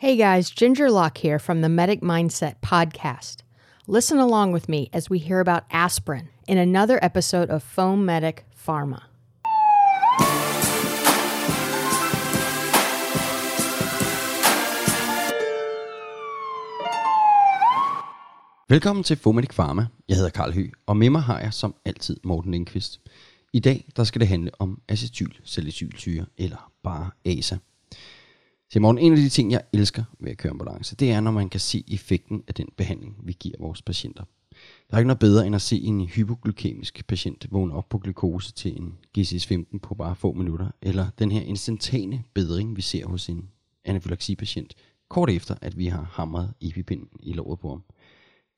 Hey guys, Ginger Locke here from the Medic Mindset podcast. Listen along with me as we hear about aspirin in another episode of Foam Medic Pharma. Velkommen til Foam Medic Pharma. Jeg hedder Carl Hy, og med mig har jeg som altid Morten Lindqvist. I dag der skal det handle om acetylsalicylsyre, eller bare ASA. Så Morten, en af de ting, jeg elsker ved at køre ambulance, det er, når man kan se effekten af den behandling, vi giver vores patienter. Der er ikke noget bedre, end at se en hypoglykemisk patient vågne op på glukose til en GCS15 på bare få minutter, eller den her instantane bedring, vi ser hos en anafylaxipatient, kort efter, at vi har hamret Epipen i låret på ham.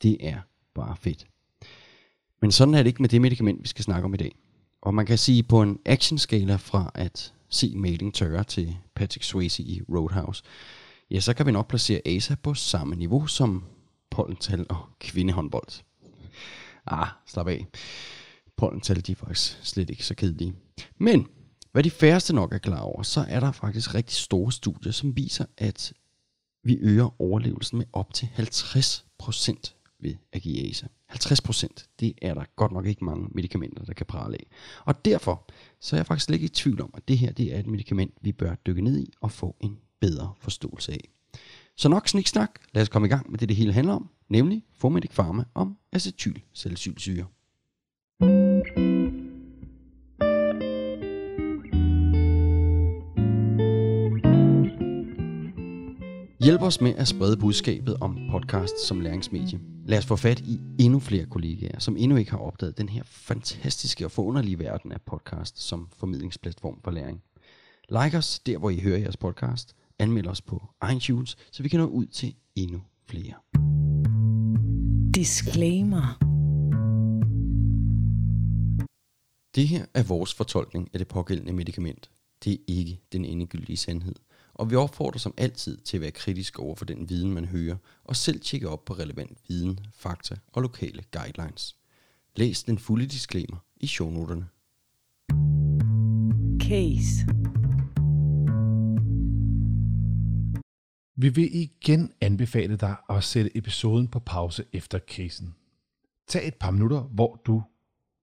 Det er bare fedt. Men sådan er det ikke med det medicament, vi skal snakke om i dag. Og man kan sige, på en actionskala fra at se maling tørre til Patrick Swayze i Roadhouse, ja, så kan vi nok placere ASA på samme niveau som pollental og kvindehåndbold. Slap af. Pollental, de er faktisk slet ikke så kedelige. Men hvad de færreste nok er klar over, så er der faktisk rigtig store studier, som viser, at vi øger overlevelsen med op til 50% ved at give ASA. 50%, det er der godt nok ikke mange medicamenter, der kan prale af. Og derfor så er jeg faktisk ikke i tvivl om, at det her det er et medicament, vi bør dykke ned i og få en bedre forståelse af. Så nok sniksnak, lad os komme i gang med det hele handler om, nemlig Formedic Pharma om acetylsalicylsyre. Hjælp os med at sprede budskabet om podcast som læringsmedie. Lad os få fat i endnu flere kollegaer, som endnu ikke har opdaget den her fantastiske og forunderlige verden af podcast som formidlingsplatform for læring. Like os der, hvor I hører jeres podcast. Anmeld os på iTunes, så vi kan nå ud til endnu flere. Disclaimer. Det her er vores fortolkning af det pågældende medicament. Det er ikke den endegyldige sandhed. Og vi opfordrer som altid til at være kritisk over for den viden, man hører, og selv tjekke op på relevant viden, fakta og lokale guidelines. Læs den fulde disclaimer i shownoterne. Case. Vi vil igen anbefale dig at sætte episoden på pause efter casen. Tag et par minutter, hvor du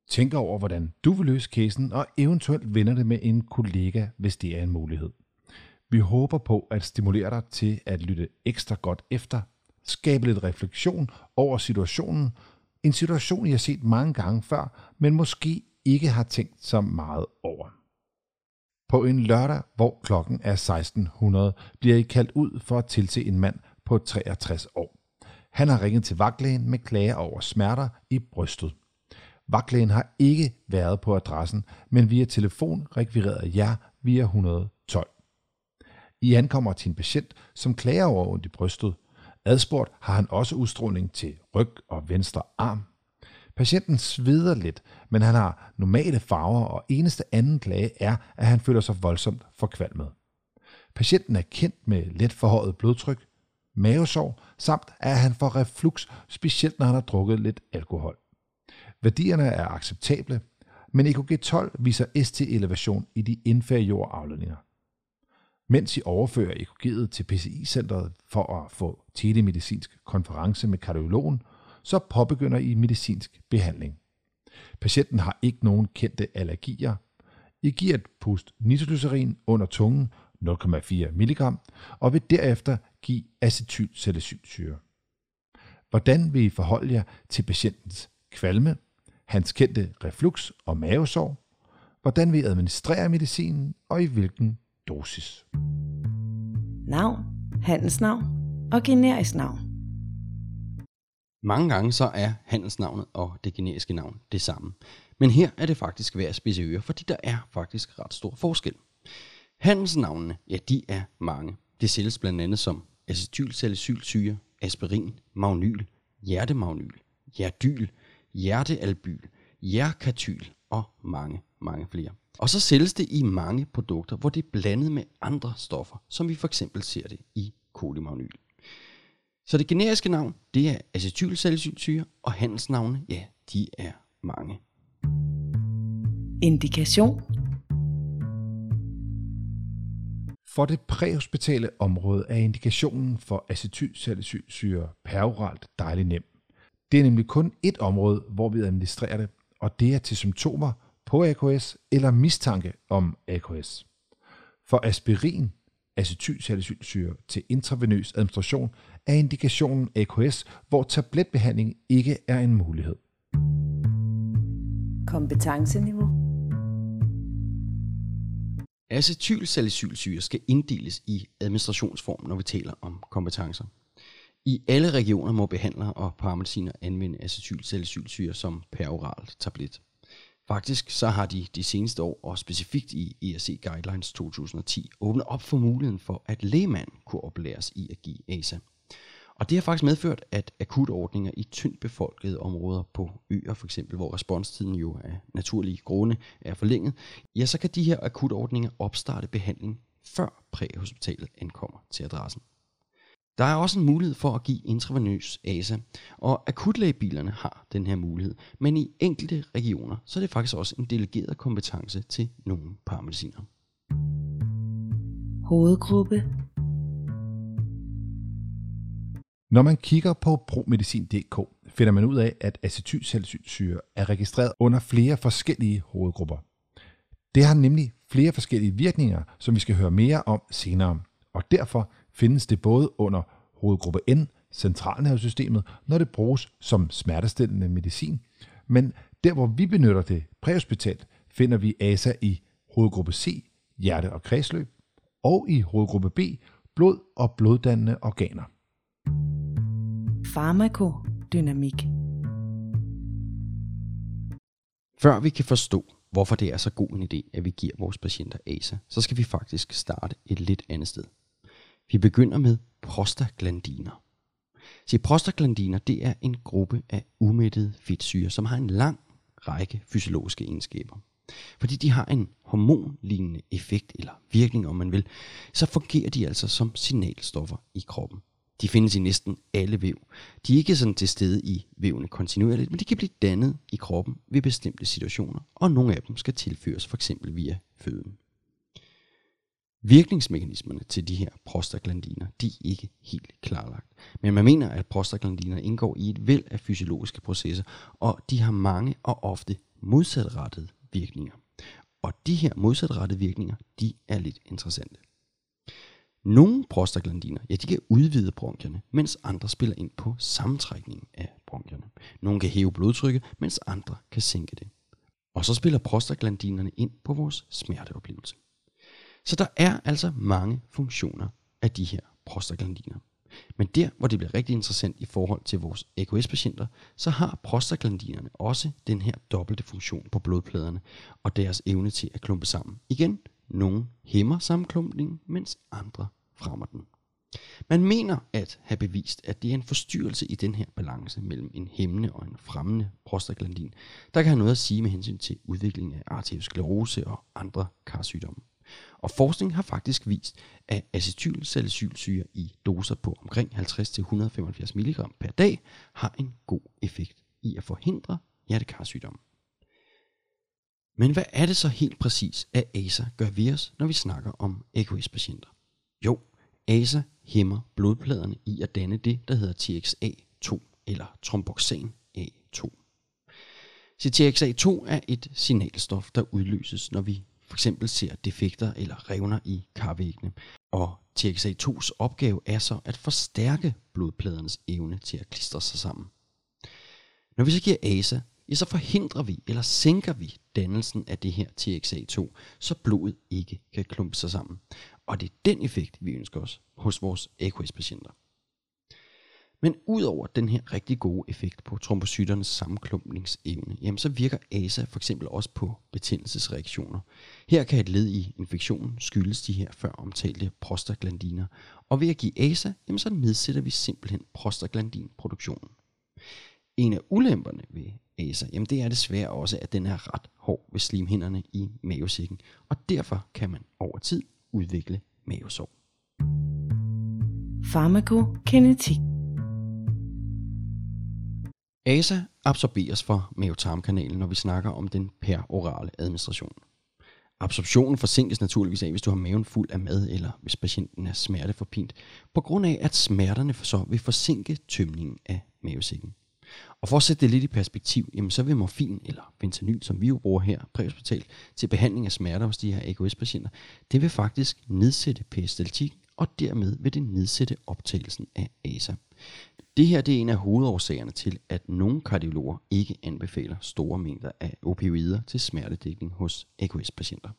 tænker over, hvordan du vil løse casen, og eventuelt vender det med en kollega, hvis det er en mulighed. Vi håber på at stimulere dig til at lytte ekstra godt efter, skabe lidt refleksion over situationen. En situation, I har set mange gange før, men måske ikke har tænkt så meget over. På en lørdag, hvor klokken er 1600, bliver I kaldt ud for at tilse en mand på 63 år. Han har ringet til vagtlægen med klager over smerter i brystet. Vagtlægen har ikke været på adressen, men via telefon rekvirerede jer via 112. I ankommer til en patient, som klager over ondt i brystet. Adspurgt har han også udstråling til ryg og venstre arm. Patienten sveder lidt, men han har normale farver, og eneste anden klage er, at han føler sig voldsomt forkvalmet. Patienten er kendt med let forhøjet blodtryk, mavesår, samt at han får reflux, specielt når han har drukket lidt alkohol. Værdierne er acceptable, men EKG12 viser ST-elevation i de inferiore afledninger. Mens I overfører EKG'et til PCI-centret for at få telemedicinsk konference med kardiologen, så påbegynder I medicinsk behandling. Patienten har ikke nogen kendte allergier. I giver et pust nitroglycerin under tungen 0,4 mg og vil derefter give acetylsalicylsyre. Hvordan vil I forholde jer til patientens kvalme, hans kendte reflux og mavesår? Hvordan vil I administrere medicinen og i hvilken dosis? Navn, handelsnavn og generisk navn. Mange gange så er handelsnavnet og det generiske navn det samme. Men her er det faktisk værd at spidse ører, fordi der er faktisk ret stor forskel. Handelsnavnene, ja, de er mange. Det sælges blandt andet som acetylsalicylsyre, aspirin, magnyl, hjertemagnyl, hjerdyl, hjertealbyl, hjerkatyl og mange, mange flere. Og så sælges det i mange produkter, hvor det er blandet med andre stoffer, som vi for eksempel ser det i kolimagnyl. Så det generiske navn, det er acetylsalicylsyre, og handelsnavne, ja, de er mange. Indikation. For det præhospitale område er indikationen for acetylsalicylsyre peroralt dejligt nem. Det er nemlig kun ét område, hvor vi administrerer det, og det er til symptomer på AKS eller mistanke om AKS. For aspirin, acetylsalicylsyre til intravenøs administration, er indikationen AKS, hvor tabletbehandling ikke er en mulighed. Kompetenceniveau. Acetylsalicylsyre skal inddeles i administrationsform, når vi taler om kompetencer. I alle regioner må behandlere og paramediciner anvende acetylsalicylsyre som peroral tablet. Faktisk så har de seneste år, og specifikt i ERC Guidelines 2010, åbnet op for muligheden for, at lægmand kunne oplæres i at give ASA. Og det har faktisk medført, at akutordninger i tyndt befolkede områder på øer, for eksempel, hvor responstiden jo af naturlige grunde er forlænget, ja, så kan de her akutordninger opstarte behandling, før præhospitalet ankommer til adressen. Der er også en mulighed for at give intravenøs ASA, og akutlægebilerne har den her mulighed, men i enkelte regioner, så er det faktisk også en delegeret kompetence til nogle paramediciner. Hovedgruppe. Når man kigger på promedicin.dk, finder man ud af, at acetylsalicylsyre er registreret under flere forskellige hovedgrupper. Det har nemlig flere forskellige virkninger, som vi skal høre mere om senere, og derfor findes det både under hovedgruppe N, centralnervesystemet, når det bruges som smertestillende medicin, men der hvor vi benytter det præhospitalt, finder vi ASA i hovedgruppe C, hjerte og kredsløb, og i hovedgruppe B, blod og bloddannende organer. Farmakodynamik. Før vi kan forstå, hvorfor det er så god en idé, at vi giver vores patienter ASA, så skal vi faktisk starte et lidt andet sted. Vi begynder med prostaglandiner. Så prostaglandiner, det er en gruppe af umættede fedtsyrer, som har en lang række fysiologiske egenskaber. Fordi de har en hormonlignende effekt eller virkning, om man vil, så fungerer de altså som signalstoffer i kroppen. De findes i næsten alle væv. De er ikke sådan til stede i vævene kontinuerligt, men de kan blive dannet i kroppen ved bestemte situationer, og nogle af dem skal tilføres f.eks. via føden. Virkningsmekanismerne til de her prostaglandiner, de er ikke helt klarlagt. Men man mener, at prostaglandiner indgår i et væld af fysiologiske processer, og de har mange og ofte modsatrettede virkninger. Og de her modsatrettede virkninger, de er lidt interessante. Nogle prostaglandiner, ja, de kan udvide bronkierne, mens andre spiller ind på sammentrækningen af bronkierne. Nogle kan hæve blodtrykket, mens andre kan sænke det. Og så spiller prostaglandinerne ind på vores smerteoplevelse. Så der er altså mange funktioner af de her prostaglandiner. Men der, hvor det bliver rigtig interessant i forhold til vores AKS-patienter, så har prostaglandinerne også den her dobbelte funktion på blodpladerne og deres evne til at klumpe sammen. Igen, nogle hæmmer sammenklumpningen, mens andre fremmer den. Man mener at have bevist, at det er en forstyrrelse i den her balance mellem en hæmmende og en fremmende prostaglandin, der kan have noget at sige med hensyn til udviklingen af arteriosklerose og andre karsygdomme. Og forskning har faktisk vist, at acetylsalicylsyre i doser på omkring 50-175 mg per dag har en god effekt i at forhindre hjertekarsygdomme. Men hvad er det så helt præcis, at ASA gør ved os, når vi snakker om AKS-patienter? Jo, ASA hæmmer blodpladerne i at danne det, der hedder TXA2 eller Tromboxan A2. Så TXA2 er et signalstof, der udløses, når vi for eksempel ser defekter eller revner i karvæggene. Og TXA2's opgave er så at forstærke blodpladernes evne til at klistre sig sammen. Når vi så giver ASA, ja, så forhindrer vi eller sænker vi dannelsen af det her TXA2, så blodet ikke kan klumpe sig sammen. Og det er den effekt, vi ønsker os hos vores AKS-patienter. Men udover den her rigtig gode effekt på trombocyternes sammenklumpningsevne, jamen så virker ASA for eksempel også på betændelsesreaktioner. Her kan et led i infektionen skyldes de her før omtalte prostaglandiner, og ved at give ASA, jamen så nedsætter vi simpelthen prostaglandinproduktionen. En af ulemperne ved ASA, jamen det er desværre også, at den er ret hård ved slimhinderne i mavesækken, og derfor kan man over tid udvikle mavesår. Farmakokinetik. ASA absorberes fra mavetarmkanalen, når vi snakker om den perorale administration. Absorptionen forsinkes naturligvis af, hvis du har maven fuld af mad, eller hvis patienten er smerteforpint, på grund af, at smerterne så vil forsinke tømningen af mavesækken. Og for at sætte det lidt i perspektiv, jamen så vil morfin eller fentanyl, som vi jo bruger her præhospitalt til behandling af smerter hos de her AKS-patienter, det vil faktisk nedsætte peristaltik, og dermed vil det nedsætte optagelsen af ASA. Det her det er en af hovedårsagerne til, at nogle kardiologer ikke anbefaler store mængder af opioider til smertedækning hos AKS-patienter.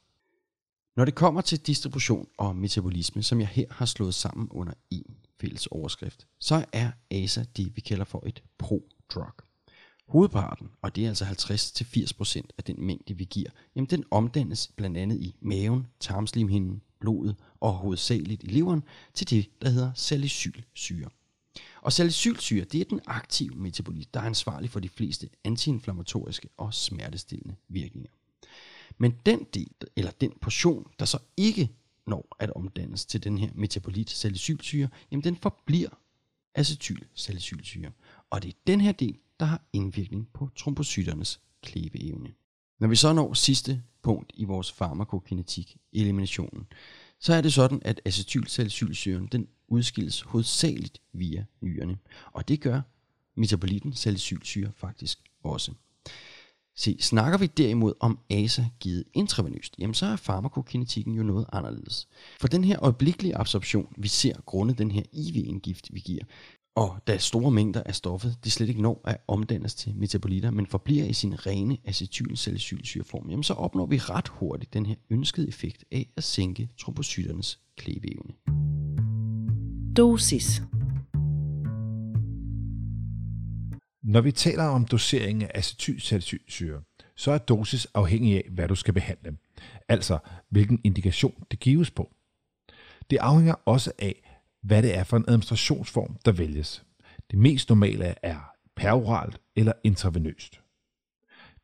Når det kommer til distribution og metabolisme, som jeg her har slået sammen under én fælles overskrift, så er ASA det, vi kalder for et pro-drug. Hovedparten, og det er altså 50-80% af den mængde, vi giver, jamen den omdannes blandt andet i maven, tarmslimhinden, blodet og hovedsageligt i leveren til det, der hedder salicylsyre. Og salicylsyre, det er den aktive metabolit, der er ansvarlig for de fleste antiinflammatoriske og smertestillende virkninger. Men den del, eller den portion, der så ikke når at omdannes til den her metabolit salicylsyre, jamen den forbliver acetylsalicylsyre. Og det er den her del, der har indvirkning på trombocyternes klæbeevne. Når vi så når sidste punkt i vores farmakokinetik, eliminationen, så er det sådan, at acetylsalicylsyren den udskilles hovedsageligt via nyrerne. Og det gør metabolitten salicylsyre faktisk også. Se, snakker vi derimod om ASA givet intravenøst, jamen så er farmakokinetikken jo noget anderledes. For den her øjeblikkelige absorption, vi ser grundet den her IV-indgift, vi giver, og da store mængder af stoffet, det slet ikke når at omdannes til metabolitter, men forbliver i sin rene acetylsalicylsyreform, jamen så opnår vi ret hurtigt den her ønskede effekt af at sænke trombocyternes klæbeevne. Dosis. Når vi taler om dosering af acetylsalicylsyre, så er dosis afhængig af, hvad du skal behandle. Altså, hvilken indikation det gives på. Det afhænger også af, hvad det er for en administrationsform, der vælges. Det mest normale er peroralt eller intravenøst.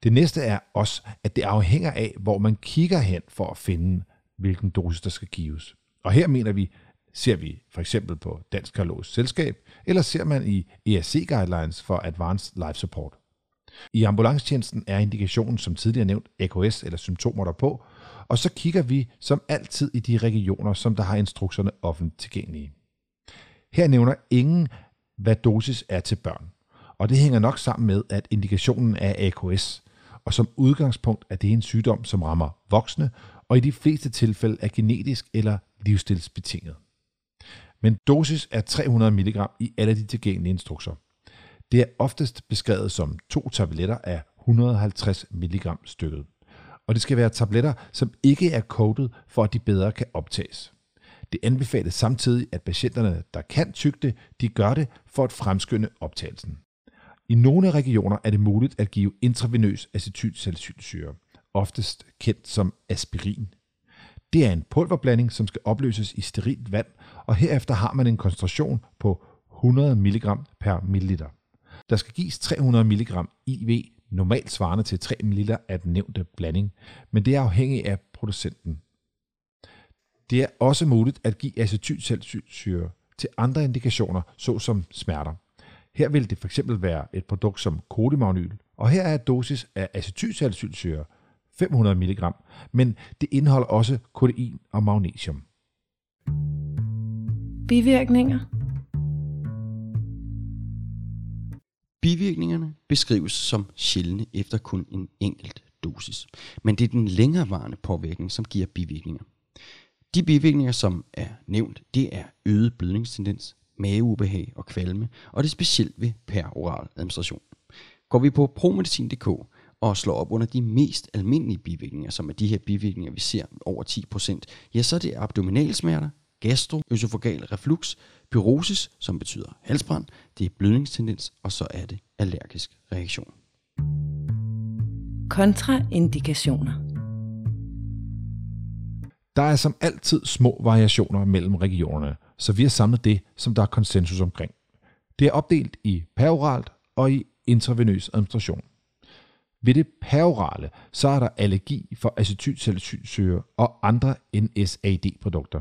Det næste er også, at det afhænger af, hvor man kigger hen for at finde, hvilken dosis der skal gives. Og her ser vi for eksempel på Dansk Kardiologisk Selskab, eller ser man i ESC Guidelines for Advanced Life Support. I ambulancetjenesten er indikationen, som tidligere nævnt, AKS eller symptomer derpå, og så kigger vi som altid i de regioner, som der har instrukserne offentligt tilgængelige. Her nævner ingen, hvad dosis er til børn, og det hænger nok sammen med, at indikationen er AKS, og som udgangspunkt er det en sygdom, som rammer voksne, og i de fleste tilfælde er genetisk eller livsstilsbetinget. Men dosis er 300 mg i alle de tilgængelige instrukser. Det er oftest beskrevet som 2 tabletter af 150 mg stykket. Og det skal være tabletter, som ikke er coated for, at de bedre kan optages. Det anbefales samtidig, at patienterne, der kan tygge det, de gør det for at fremskynde optagelsen. I nogle regioner er det muligt at give intravenøs acetylsalicylsyre, oftest kendt som aspirin. Det er en pulverblanding, som skal opløses i sterilt vand, og herefter har man en koncentration på 100 mg per milliliter. Der skal gives 300 mg IV, normalt svarende til 3 ml af den nævnte blanding, men det er afhængigt af producenten. Det er også muligt at give acetylsalicylsyre til andre indikationer, såsom smerter. Her vil det fx være et produkt som Clopidogrel, og her er dosis af acetylsalicylsyre 500 mg, men det indeholder også kodein og magnesium. Bivirkninger. Bivirkningerne beskrives som sjældne efter kun en enkelt dosis, men det er den længerevarende påvirkning, som giver bivirkninger. De bivirkninger, som er nævnt, det er øget blødningstendens, maveubehag og kvalme, og det er specielt ved peroral administration. Går vi på promedicin.dk, og slår op under de mest almindelige bivirkninger, som er de her bivirkninger, vi ser over 10%, ja, så er det abdominalsmerter, gastroøsofageal reflux, pyrosis, som betyder halsbrand, det er blødningstendens, og så er det allergisk reaktion. Kontraindikationer. Der er som altid små variationer mellem regionerne, så vi har samlet det, som der er konsensus omkring. Det er opdelt i peroralt og i intravenøs administration. Ved det perorale, så er der allergi for acetylsalicylsyre og andre NSAID-produkter.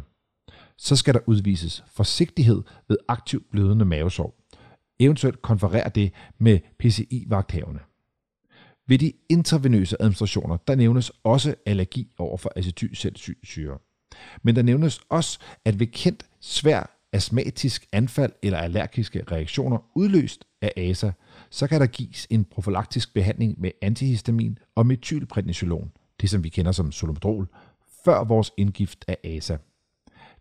Så skal der udvises forsigtighed ved aktiv blødende mavesår. Eventuelt konferere det med PCI-vagthavende. Ved de intravenøse administrationer, der nævnes også allergi over for acetylsalicylsyre. Men der nævnes også, at ved kendt svær astmatisk anfald eller allergiske reaktioner udløst af ASA, så kan der gives en profylaktisk behandling med antihistamin og metylprednisolon, det som vi kender som solomedrol, før vores indgift af ASA.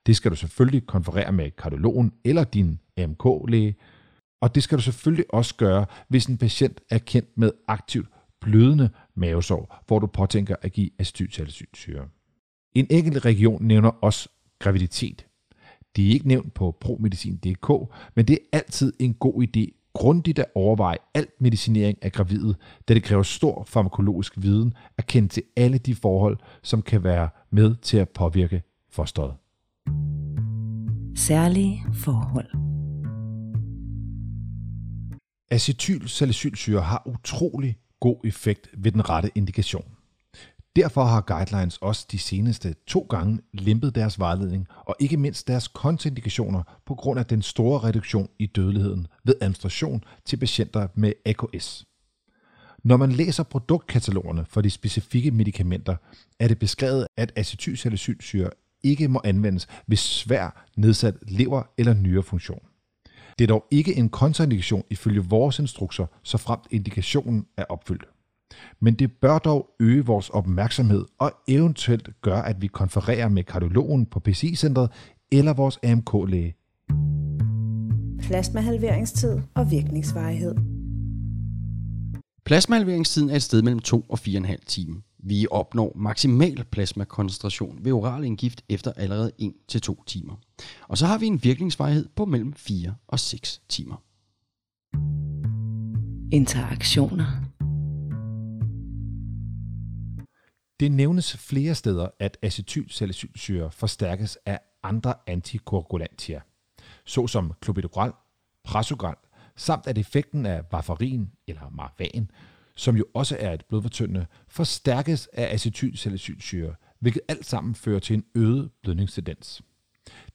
Det skal du selvfølgelig konferere med kardiologen eller din AMK-læge, og det skal du selvfølgelig også gøre, hvis en patient er kendt med aktivt blødende mavesår, hvor du påtænker at give acetylsalicylsyre. En enkelt region nævner også graviditet. Det er ikke nævnt på promedicin.dk, men det er altid en god idé grundigt at overveje alt medicinering af gravide, da det kræver stor farmakologisk viden at kende til alle de forhold, som kan være med til at påvirke fosteret. Særlige forhold. Acetylsalicylsyre har utrolig god effekt ved den rette indikation. Derfor har guidelines også de seneste 2 gange lempet deres vejledning og ikke mindst deres kontraindikationer på grund af den store reduktion i dødeligheden ved administration til patienter med AKS. Når man læser produktkatalogerne for de specifikke medicamenter, er det beskrevet, at acetylsalicylsyre ikke må anvendes ved svær nedsat lever- eller nyrefunktion. Det er dog ikke en kontraindikation ifølge vores instrukser, såfremt indikationen er opfyldt. Men det bør dog øge vores opmærksomhed og eventuelt gøre, at vi konfererer med kardiologen på PCI-centret eller vores AMK-læge. Plasmahalveringstid og virkningsvarighed. Plasmahalveringstiden er et sted mellem 2 og 4,5 timer. Vi opnår maksimal plasmakoncentration ved oral indgift efter allerede 1-2 timer. Og så har vi en virkningsvarighed på mellem 4 og 6 timer. Interaktioner. Det nævnes flere steder, at acetylsalicylsyre forstærkes af andre antikoagulantia, såsom clopidogrel, prasugrel, samt at effekten af warfarin eller marevan, som jo også er et blodfortyndende, forstærkes af acetylsalicylsyre, hvilket alt sammen fører til en øget blødningstendens.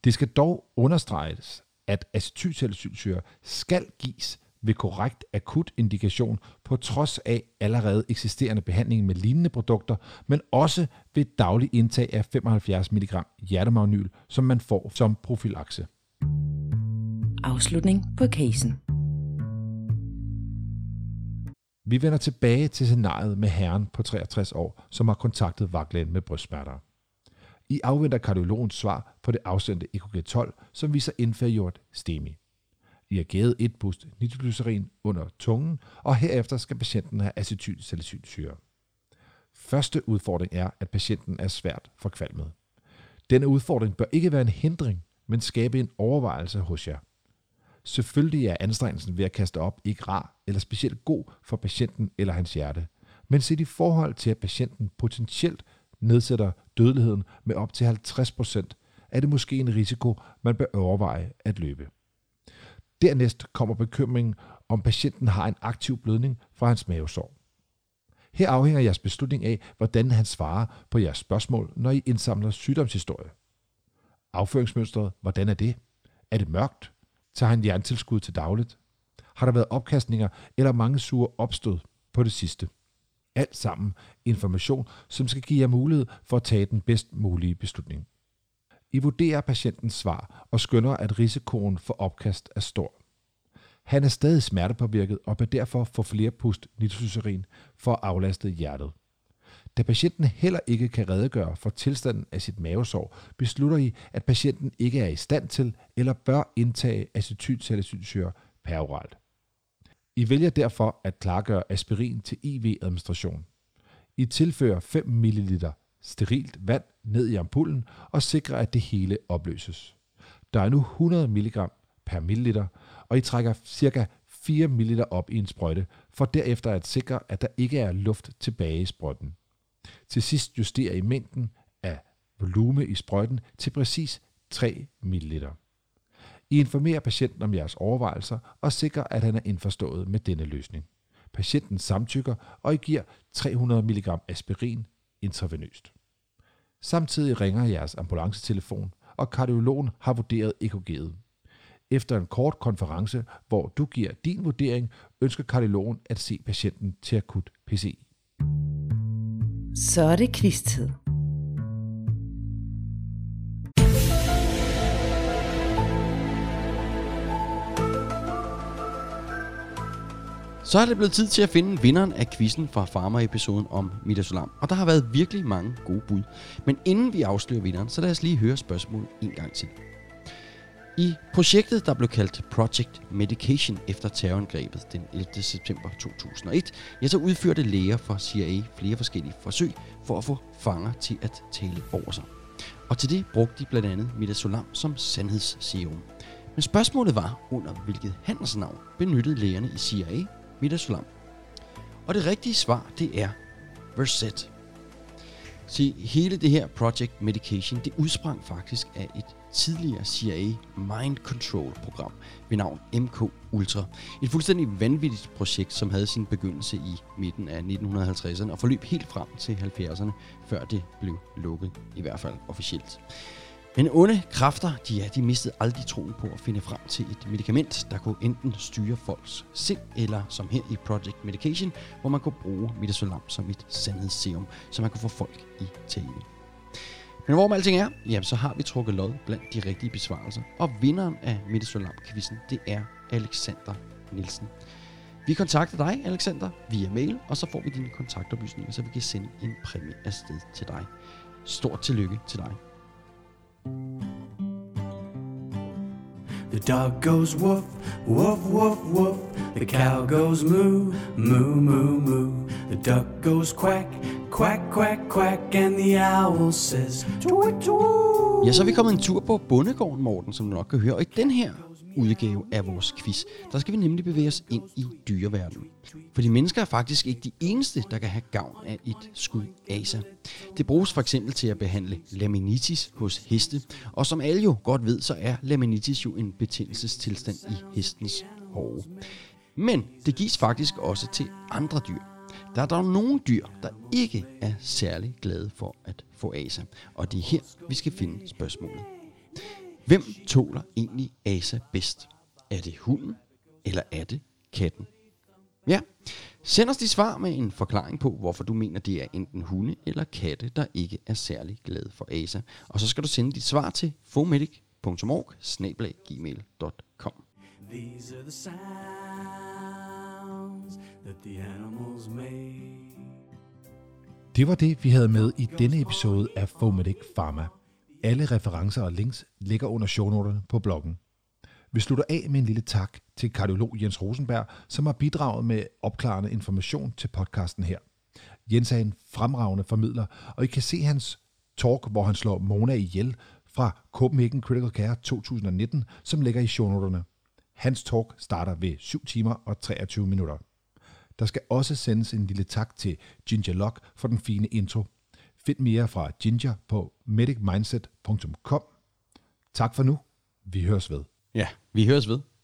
Det skal dog understreges, at acetylsalicylsyre skal gives ved korrekt akut indikation på trods af allerede eksisterende behandling med lignende produkter, men også ved daglig indtag af 75 mg hjertemagnyl, som man får som profylakse. Afslutning på casen. Vi vender tilbage til scenariet med herren på 63 år, som har kontaktet vagtlægen med brystsmerter. I afventer kardiologens svar på det afsendte EKG12, som viser inferiort stemi. I har givet et boost nitroglycerin under tungen, og herefter skal patienten have acetylsalicylsyre. Første udfordring er, at patienten er svært forkvalmet. Denne udfordring bør ikke være en hindring, men skabe en overvejelse hos jer. Selvfølgelig er anstrengelsen ved at kaste op ikke rar eller specielt god for patienten eller hans hjerte, men set i forhold til, at patienten potentielt nedsætter dødeligheden med op til 50%, er det måske en risiko, man bør overveje at løbe. Dernæst kommer bekymringen, om patienten har en aktiv blødning fra hans mavesår. Her afhænger jeres beslutning af, hvordan han svarer på jeres spørgsmål, når I indsamler sygdomshistorie. Afføringsmønstret, hvordan er det? Er det mørkt? Tager han jerntilskud til dagligt? Har der været opkastninger eller mange sure opstød på det sidste? Alt sammen information, som skal give jer mulighed for at tage den bedst mulige beslutning. I vurderer patientens svar og skønner, at risikoen for opkast er stor. Han er stadig smertepåvirket og bør derfor få flere pust nitroglycerin for at aflaste hjertet. Da patienten heller ikke kan redegøre for tilstanden af sit mavesår, beslutter I, at patienten ikke er i stand til eller bør indtage acetylsalicylsyre peroralt. I vælger derfor at klargøre aspirin til IV-administration. I tilfører 5 ml sterilt vand ned i ampullen og sikrer, at det hele opløses. Der er nu 100 mg per milliliter, og I trækker ca. 4 ml op i en sprøjte, for derefter at sikre, at der ikke er luft tilbage i sprøjten. Til sidst justerer I mængden af volume i sprøjten til præcis 3 ml. I informerer patienten om jeres overvejelser og sikrer, at han er indforstået med denne løsning. Patienten samtykker, og I giver 300 mg aspirin intravenøst. Samtidig ringer jeres ambulancetelefon, og kardiologen har vurderet EKG'et. Efter en kort konference, hvor du giver din vurdering, ønsker kardiologen at se patienten til akut PCI. Så er det quiz-tid. Så er det blevet tid til at finde vinderen af quizzen fra Pharma-episoden om Midazolam. Og der har været virkelig mange gode bud. Men inden vi afslører vinderen, så lad os lige høre spørgsmålet en gang til. I projektet, der blev kaldt Project Medication efter terrorangrebet den 11. september 2001, så udførte læger fra CIA flere forskellige forsøg for at få fanger til at tale over sig. Og til det brugte de blandt andet Midazolam som sandhedsserum. Men spørgsmålet var, under hvilket handelsnavn benyttede lægerne i CIA Midazolam? Og det rigtige svar, det er Versed. Se, hele det her Project Medication, det udsprang faktisk af et tidligere CIA Mind Control-program ved navn MK Ultra. Et fuldstændig vanvittigt projekt, som havde sin begyndelse i midten af 1950'erne og forløb helt frem til 70'erne, før det blev lukket, i hvert fald officielt. Men onde kræfter, de mistede aldrig troen på at finde frem til et medicament, der kunne enten styre folks sind, eller som her i Project Medication, hvor man kunne bruge Midazolam som et sandhedsserum, så man kunne få folk i tale. Men hvorom alting er, så har vi trukket lod blandt de rigtige besvarelser, og vinderen af Midazolam-quizzen, det er Alexander Nielsen. Vi kontakter dig, Alexander, via mail, og så får vi dine kontaktoplysninger, så vi kan sende en præmie afsted til dig. Stort tillykke til dig. The dog goes woof, woof, woof, woof. The cow goes moo, moo, moo, moo. The duck goes quack, quack, quack, quack. And the owl says tweet, tweet. Så er vi kommet en tur på bondegården, Morten, som du nok kan høre. Og i den her udgave af vores quiz, der skal vi nemlig bevæge os ind i dyreverdenen. For de mennesker er faktisk ikke de eneste, der kan have gavn af et skud ASA. Det bruges for eksempel til at behandle laminitis hos heste, og som alle jo godt ved, så er laminitis jo en betændelsestilstand i hestens hove. Men det gives faktisk også til andre dyr. Der er dog nogle dyr, der ikke er særlig glade for at få ASA, og det er her, vi skal finde spørgsmålet. Hvem tåler egentlig ASA bedst? Er det hunden, eller er det katten? Ja, send os dit svar med en forklaring på, hvorfor du mener, det er enten hunde eller katte, der ikke er særlig glade for ASA. Og så skal du sende dit svar til foamedic.org/gmail.com. These are the sounds that the animals make. Det var det, vi havde med i denne episode af Foam Medic Pharma. Alle referencer og links ligger under shownoterne på bloggen. Vi slutter af med en lille tak til kardiolog Jens Rosenberg, som har bidraget med opklarende information til podcasten her. Jens er en fremragende formidler, og I kan se hans talk, hvor han slår Mona ihjel fra Copenhagen Critical Care 2019, som ligger i shownoterne. Hans talk starter ved 7 timer og 23 minutter. Der skal også sendes en lille tak til Ginger Locke for den fine intro. Find mere fra Ginger på medicmindset.com. Tak for nu. Vi høres ved. Ja, vi høres ved.